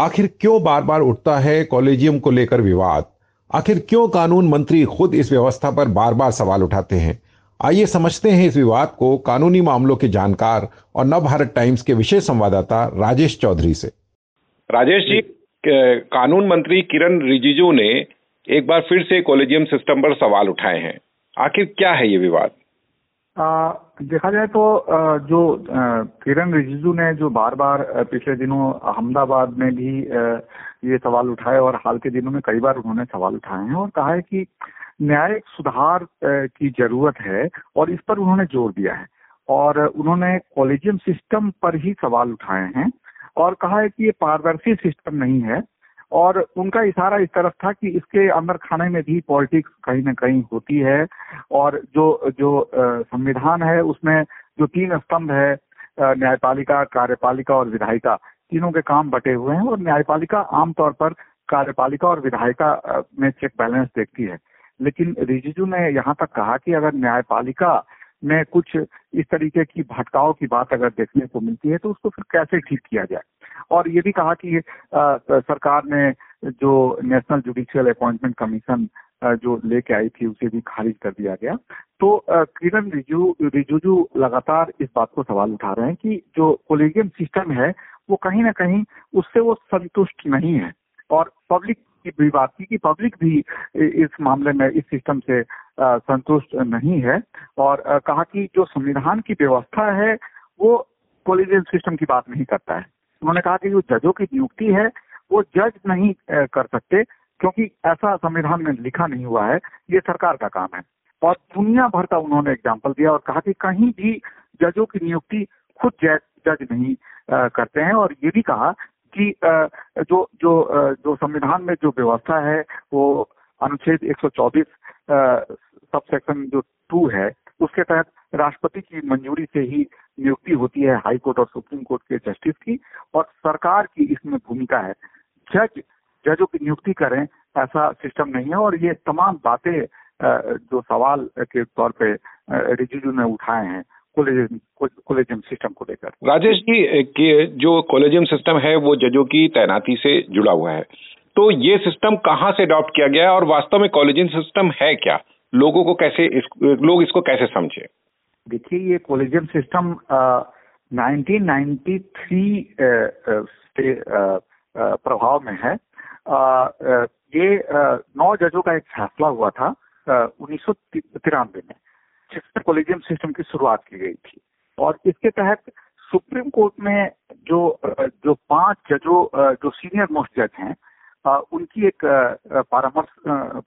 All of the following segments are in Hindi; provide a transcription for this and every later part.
आखिर क्यों बार बार उठता है कॉलेजियम को लेकर विवाद? आखिर क्यों कानून मंत्री खुद इस व्यवस्था पर बार बार सवाल उठाते हैं? आइए समझते हैं इस विवाद को कानूनी मामलों के जानकार और नव भारत टाइम्स के विशेष संवाददाता राजेश चौधरी से। राजेश जी, कानून मंत्री किरण रिजिजू ने एक बार फिर से कॉलेजियम सिस्टम पर सवाल उठाए हैं। आखिर क्या है ये विवाद? देखा जाए तो जो किरण रिजिजू ने जो बार बार पिछले दिनों अहमदाबाद में भी ये सवाल उठाए और हाल के दिनों में कई बार उन्होंने सवाल उठाए हैं और कहा है कि न्यायिक सुधार की जरूरत है और इस पर उन्होंने जोर दिया है और उन्होंने कॉलेजियम सिस्टम पर ही सवाल उठाए हैं और कहा है कि ये पारदर्शी सिस्टम नहीं है और उनका इशारा इस तरफ था कि इसके अंदर खाने में भी पॉलिटिक्स कहीं ना कहीं होती है और जो संविधान है उसमें जो तीन स्तंभ है न्यायपालिका, कार्यपालिका और विधायिका, तीनों के काम बटे हुए हैं और न्यायपालिका आमतौर पर कार्यपालिका और विधायिका में चेक बैलेंस देखती है। लेकिन रिजिजू ने यहाँ तक कहा कि अगर न्यायपालिका में कुछ इस तरीके की भटकाव की बात अगर देखने को मिलती है तो उसको फिर कैसे ठीक किया जाए और ये भी कहा कि सरकार ने जो नेशनल जुडिशियल अपॉइंटमेंट कमीशन जो लेके आई थी उसे भी खारिज कर दिया गया। तो किरण रिजिजू लगातार इस बात को सवाल उठा रहे हैं कि जो कोलेजियम सिस्टम है वो कहीं ना कहीं उससे वो संतुष्ट नहीं है और पब्लिक भी बात की कि पब्लिक भी इस मामले में इस सिस्टम से संतुष्ट नहीं है और कहा कि जो संविधान की व्यवस्था है वो कॉलेजियम सिस्टम की बात नहीं करता है। उन्होंने कहा कि जो जजों की नियुक्ति है वो जज नहीं कर सकते क्योंकि ऐसा संविधान में लिखा नहीं हुआ है, ये सरकार का काम है और दुनिया भर का उन्होंने एग्जाम्पल दिया और कहा कि कहीं भी जजों की नियुक्ति खुद जज नहीं करते हैं और ये भी कहा कि जो संविधान में जो व्यवस्था है वो अनुच्छेद 124 सबसेक्शन जो 2 है उसके तहत राष्ट्रपति की मंजूरी से ही नियुक्ति होती है हाई कोर्ट और सुप्रीम कोर्ट के जस्टिस की और सरकार की इसमें भूमिका है, जजों की नियुक्ति करें ऐसा सिस्टम नहीं है। और ये तमाम बातें जो सवाल के तौर पे रिजिजू ने उठाए हैं कॉलेजियम सिस्टम को लेकर। राजेश जी, के जो कॉलेजियम सिस्टम है वो जजों की तैनाती से जुड़ा हुआ है, तो ये सिस्टम कहाँ से अडॉप्ट किया गया है और वास्तव में कॉलेजियम सिस्टम है क्या? लोगों को कैसे लोग इसको कैसे समझे? देखिए, ये कॉलेजियम सिस्टम 1993 से प्रभाव में है। ये 9 जजों का एक फैसला हुआ था 1993 में जिसमें कॉलेजियम सिस्टम की शुरुआत की गई थी और इसके तहत सुप्रीम कोर्ट में जो 5 जजों जो सीनियर मोस्ट जज हैं उनकी एक परामर्श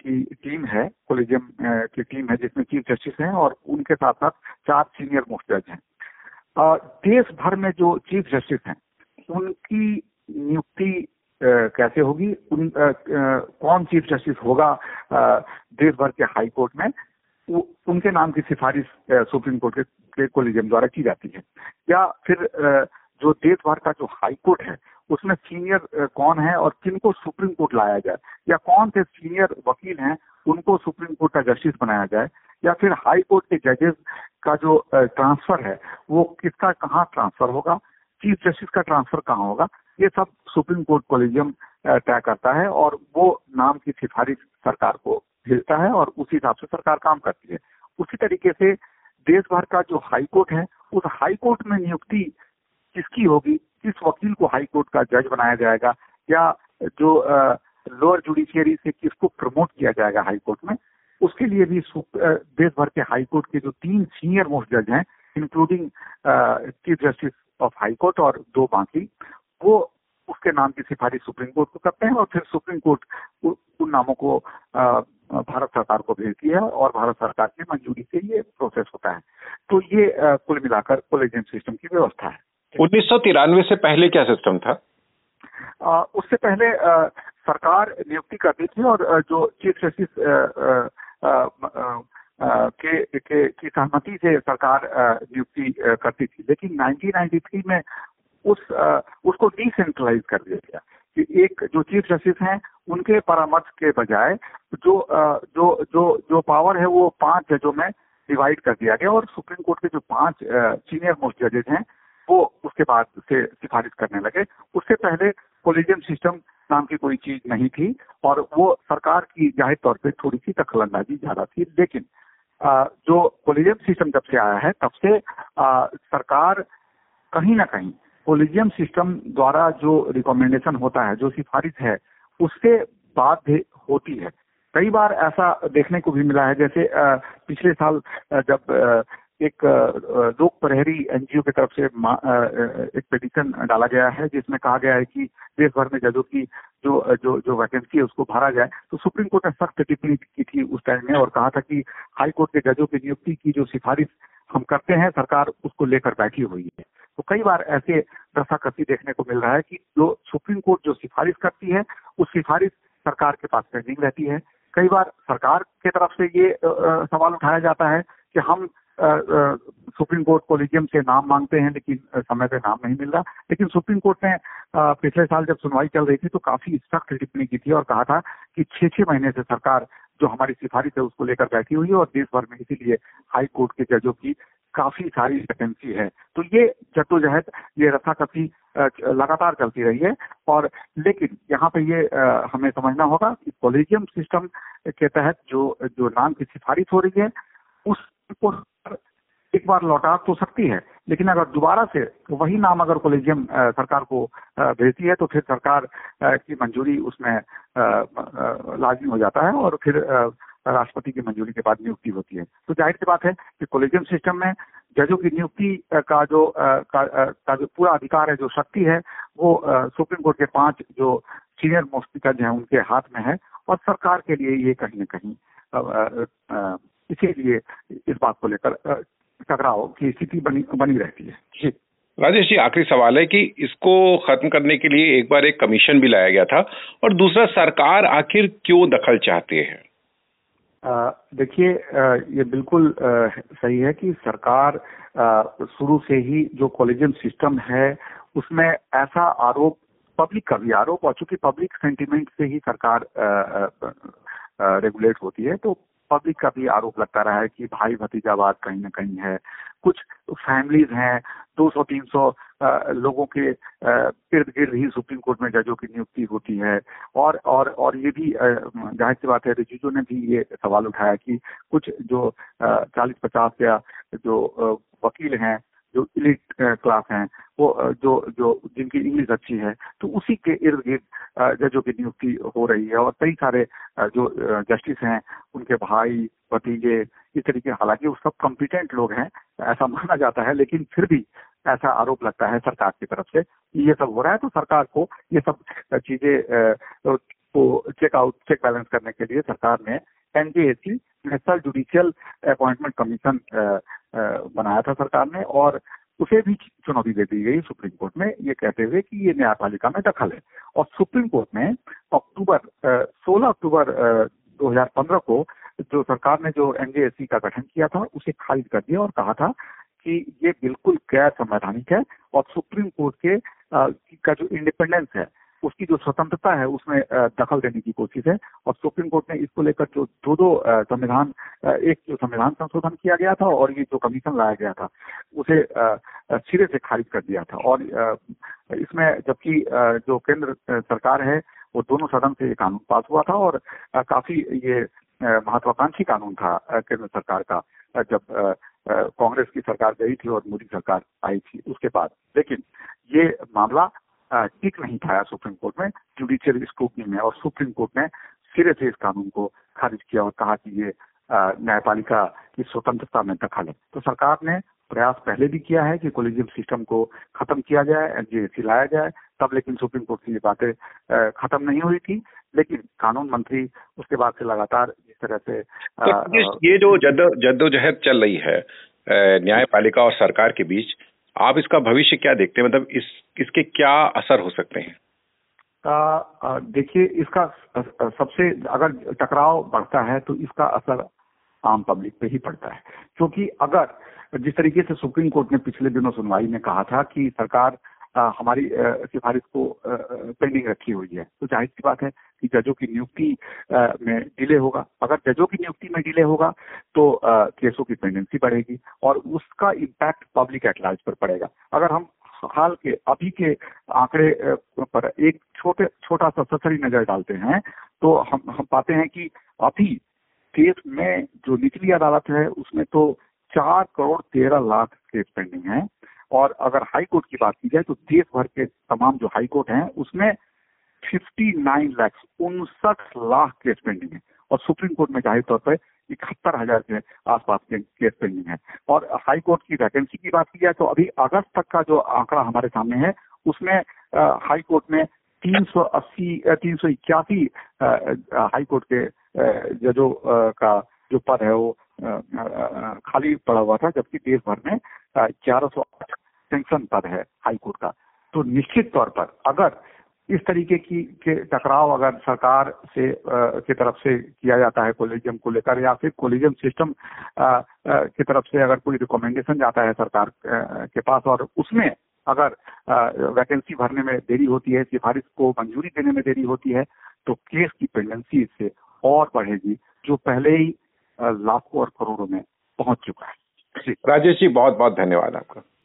की टीम है, कॉलेजियम की टीम है जिसमें चीफ जस्टिस हैं और उनके साथ साथ 4 सीनियर मोस्ट जज हैं। देश भर में जो चीफ जस्टिस हैं उनकी नियुक्ति कैसे होगी, कौन चीफ जस्टिस होगा देश भर के हाई कोर्ट में, उनके नाम की सिफारिश सुप्रीम कोर्ट के कॉलेजियम द्वारा की जाती है या फिर जो देश भर का जो हाई कोर्ट है उसमें सीनियर कौन है और किनको सुप्रीम कोर्ट लाया जाए या कौन से सीनियर वकील हैं उनको सुप्रीम कोर्ट का जस्टिस बनाया जाए या फिर हाई कोर्ट के जजेस का जो ट्रांसफर है वो किसका कहाँ ट्रांसफर होगा, चीफ जस्टिस का ट्रांसफर कहाँ होगा, ये सब सुप्रीम कोर्ट कॉलेजियम तय करता है और वो नाम की सिफारिश सरकार को भेजता है और उसी हिसाब से सरकार काम करती है। उसी तरीके से देश भर का जो हाई कोर्ट है उस हाई कोर्ट में नियुक्ति किसकी होगी, किस वकील को हाई कोर्ट का जज बनाया जाएगा या जो लोअर जुडिशियरी से किसको प्रमोट किया जाएगा हाई कोर्ट में, उसके लिए भी देश भर के हाई कोर्ट के जो 3 सीनियर मोस्ट जज हैं including chief justice of high court और 2 बाकी, वो उसके नाम की सिफारिश सुप्रीम कोर्ट को करते हैं और फिर सुप्रीम कोर्ट उन नामों को भारत सरकार को भेजती है और भारत सरकार की मंजूरी से ये प्रोसेस होता है। तो ये कुल मिलाकर कॉलेजियम सिस्टम की व्यवस्था है। 1993 से पहले क्या सिस्टम था? उससे पहले सरकार नियुक्ति करती थी और जो चीफ जस्टिस की सहमति से सरकार नियुक्ति करती थी, लेकिन 1993 में उसको डिसेंट्रलाइज कर दिया गया कि एक जो चीफ जस्टिस हैं उनके परामर्श के बजाय जो पावर है वो 5 जजों में डिवाइड कर दिया गया और सुप्रीम कोर्ट के जो 5 सीनियर मोस्ट जजेज हैं वो उसके बाद से सिफारिश करने लगे। उससे पहले कोलेजियम सिस्टम नाम की कोई चीज नहीं थी और वो सरकार की जाहिर तौर पे थोड़ी सी दखलंदाजी ज्यादा थी। लेकिन जो कोलेजियम सिस्टम जब से आया है तब से सरकार कहीं ना कहीं कोलेजियम सिस्टम द्वारा जो रिकमेंडेशन होता है, जो सिफारिश है, उससे बाध्य होती है। कई बार ऐसा देखने को भी मिला है, जैसे पिछले साल जब एक लोक प्रहरी एनजीओ की तरफ से एक पिटीशन डाला गया है जिसमें कहा गया है कि देश भर में जजों की जो वैकेंसी है उसको भरा जाए, तो सुप्रीम कोर्ट ने सख्त टिप्पणी की थी उस टाइम में और कहा था कि हाई कोर्ट के जजों की नियुक्ति की जो सिफारिश हम करते हैं सरकार उसको लेकर बैठी हुई है। तो कई बार ऐसे रसाकसी देखने को मिल रहा है कि जो सुप्रीम कोर्ट जो सिफारिश करती है उस सिफारिश सरकार के पास पेंडिंग रहती है। कई बार सरकार के तरफ से ये सवाल उठाया जाता है कि हम सुप्रीम कोर्ट कोलेजियम से नाम मांगते हैं लेकिन समय पे नाम नहीं मिल रहा। लेकिन सुप्रीम कोर्ट ने पिछले साल जब सुनवाई चल रही थी तो काफी सख्त टिप्पणी की थी और कहा था कि 6 महीने से सरकार जो हमारी सिफारिश है उसको लेकर बैठी हुई है और देश भर में इसीलिए हाई कोर्ट के जजों की काफी सारी वैकेंसी है। तो ये जद्दोजहद, ये रस्साकसी लगातार चलती रही है। और लेकिन यहाँ पे ये हमें समझना होगा कि कोलेजियम सिस्टम के तहत जो नाम की सिफारिश हो रही है उसको एक बार लौटा तो सकती है, लेकिन अगर दोबारा से वही नाम अगर कोलेजियम सरकार को भेजती है तो फिर सरकार की मंजूरी उसमें लाजिम हो जाता है और फिर राष्ट्रपति की मंजूरी के बाद नियुक्ति होती है। तो जाहिर सी बात है कि कोलेजियम सिस्टम में जजों की नियुक्ति का जो पूरा अधिकार है, जो शक्ति है, वो सुप्रीम कोर्ट के 5 जो सीनियर मोस्ट जज हैं उनके हाथ में है और सरकार के लिए ये कहीं ना कहीं इसीलिए इस बात को लेकर टकराव की स्थिति बनी रहती है। जी राजेश जी, आखिरी सवाल है कि इसको खत्म करने के लिए एक बार एक कमीशन भी लाया गया था और दूसरा सरकार आखिर क्यों दखल चाहते हैं? देखिए, ये बिल्कुल सही है कि सरकार शुरू से ही जो कोलेजियम सिस्टम है उसमें ऐसा आरोप, पब्लिक का भी आरोप, और चूंकि पब्लिक सेंटिमेंट से ही सरकार रेगुलेट होती है तो पब्लिक का भी आरोप लगता रहा है कि भाई भतीजावाद कहीं ना कहीं है। कुछ फैमिलीज हैं 200-300 लोगों के इर्द गिर्द ही सुप्रीम कोर्ट में जजों की नियुक्ति होती है और ये भी जाहिर सी बात है, रिजिजू ने भी ये सवाल उठाया कि कुछ जो 40-50 या जो वकील हैं, जो इलीट क्लास हैं, वो जो जिनकी इंग्लिश अच्छी है, तो उसी के इर्द गिर्द जजों की नियुक्ति हो रही है और कई सारे जो जस्टिस हैं उनके भाई भतीजे इस तरीके, हालांकि वो सब कॉम्पिटेंट लोग हैं ऐसा माना जाता है, लेकिन फिर भी ऐसा आरोप लगता है सरकार की तरफ से ये सब हो रहा है। तो सरकार को ये सब चीजें को चेक बैलेंस करने के लिए सरकार ने NJAC national judicial appointment commission बनाया था सरकार ने और उसे भी चुनौती दे दी गई सुप्रीम कोर्ट में, ये कहते हुए कि ये न्यायपालिका में दखल है। और सुप्रीम कोर्ट ने 16 अक्टूबर 2015 को जो सरकार ने जो NJAC का गठन किया था उसे खारिज कर दिया और कहा था कि ये बिल्कुल गैर संवैधानिक है और सुप्रीम कोर्ट के का जो इंडिपेंडेंस है, उसकी जो स्वतंत्रता है, उसमें दखल देने की कोशिश है। और सुप्रीम कोर्ट ने इसको लेकर जो दो संविधान, एक जो संविधान संशोधन किया गया था और ये जो कमीशन लाया गया था उसे सिरे से खारिज कर दिया था। और इसमें जबकि जो केंद्र सरकार है वो दोनों सदन से ये कानून पास हुआ था और काफी ये महत्वाकांक्षी कानून था केंद्र सरकार का जब कांग्रेस की सरकार गई थी और मोदी सरकार आई थी उसके बाद। लेकिन ये मामला ठीक नहीं पाया सुप्रीम कोर्ट में जुडिशियल स्क्रूटनी में और सुप्रीम कोर्ट ने सिरे से इस कानून को खारिज किया और कहा कि ये न्यायपालिका की स्वतंत्रता में दखल है। तो सरकार ने प्रयास पहले भी किया है कि कोलेजियम सिस्टम को खत्म किया जाए, NJAC लाया जाए, तब लेकिन सुप्रीम कोर्ट की ये बातें खत्म नहीं हुई थी। लेकिन कानून मंत्री उसके बाद से लगातार जिस तरह से ये जो जद्दोजहद चल रही है न्यायपालिका और सरकार के बीच, आप इसका भविष्य क्या देखते हैं? मतलब इसके क्या असर हो सकते हैं? देखिए, इसका सबसे अगर टकराव बढ़ता है तो इसका असर आम पब्लिक पे ही पड़ता है, क्योंकि अगर जिस तरीके से सुप्रीम कोर्ट ने पिछले दिनों सुनवाई में कहा था कि सरकार हमारी सिफारिश को पेंडिंग रखी हुई है, तो जाहिर सी बात है कि जजों की नियुक्ति में डिले होगा। अगर जजों की नियुक्ति में डिले होगा तो केसों की पेंडेंसी बढ़ेगी और उसका इम्पैक्ट पब्लिक एट लार्ज पर पड़ेगा। अगर हम हाल के अभी के आंकड़े पर एक छोटा सा ससरी नजर डालते हैं तो हम पाते हैं कि अभी केस में जो निचली अदालत है उसमें तो 4,13,00,000 केस पेंडिंग है और अगर हाई कोर्ट की बात की जाए तो देश भर के तमाम जो हाई कोर्ट हैं उसमें 59,59,00,000 केस पेंडिंग है और सुप्रीम कोर्ट में जाहिर तौर पर 71,000 के आसपास के केस पेंडिंग है। और हाई कोर्ट की वैकेंसी की बात की जाए तो अभी अगस्त तक का जो आंकड़ा हमारे सामने है उसमें हाई कोर्ट में 381 हाई कोर्ट के जजों का जो पद है वो खाली पड़ा हुआ था जबकि देश भर में 408 सेंक्शन पद है हाई कोर्ट का। तो निश्चित तौर पर अगर इस तरीके के टकराव अगर सरकार से की तरफ से किया जाता है कोलेजियम को लेकर या फिर कोलेजियम सिस्टम की तरफ से अगर कोई रिकमेंडेशन जाता है सरकार के पास और उसमें अगर वैकेंसी भरने में देरी होती है, सिफारिश को मंजूरी देने में देरी होती है तो केस की पेंडेंसी इससे और बढ़ेगी जो पहले ही लाखों और करोड़ों में पहुंच चुका है। राजेश जी बहुत बहुत धन्यवाद आपका।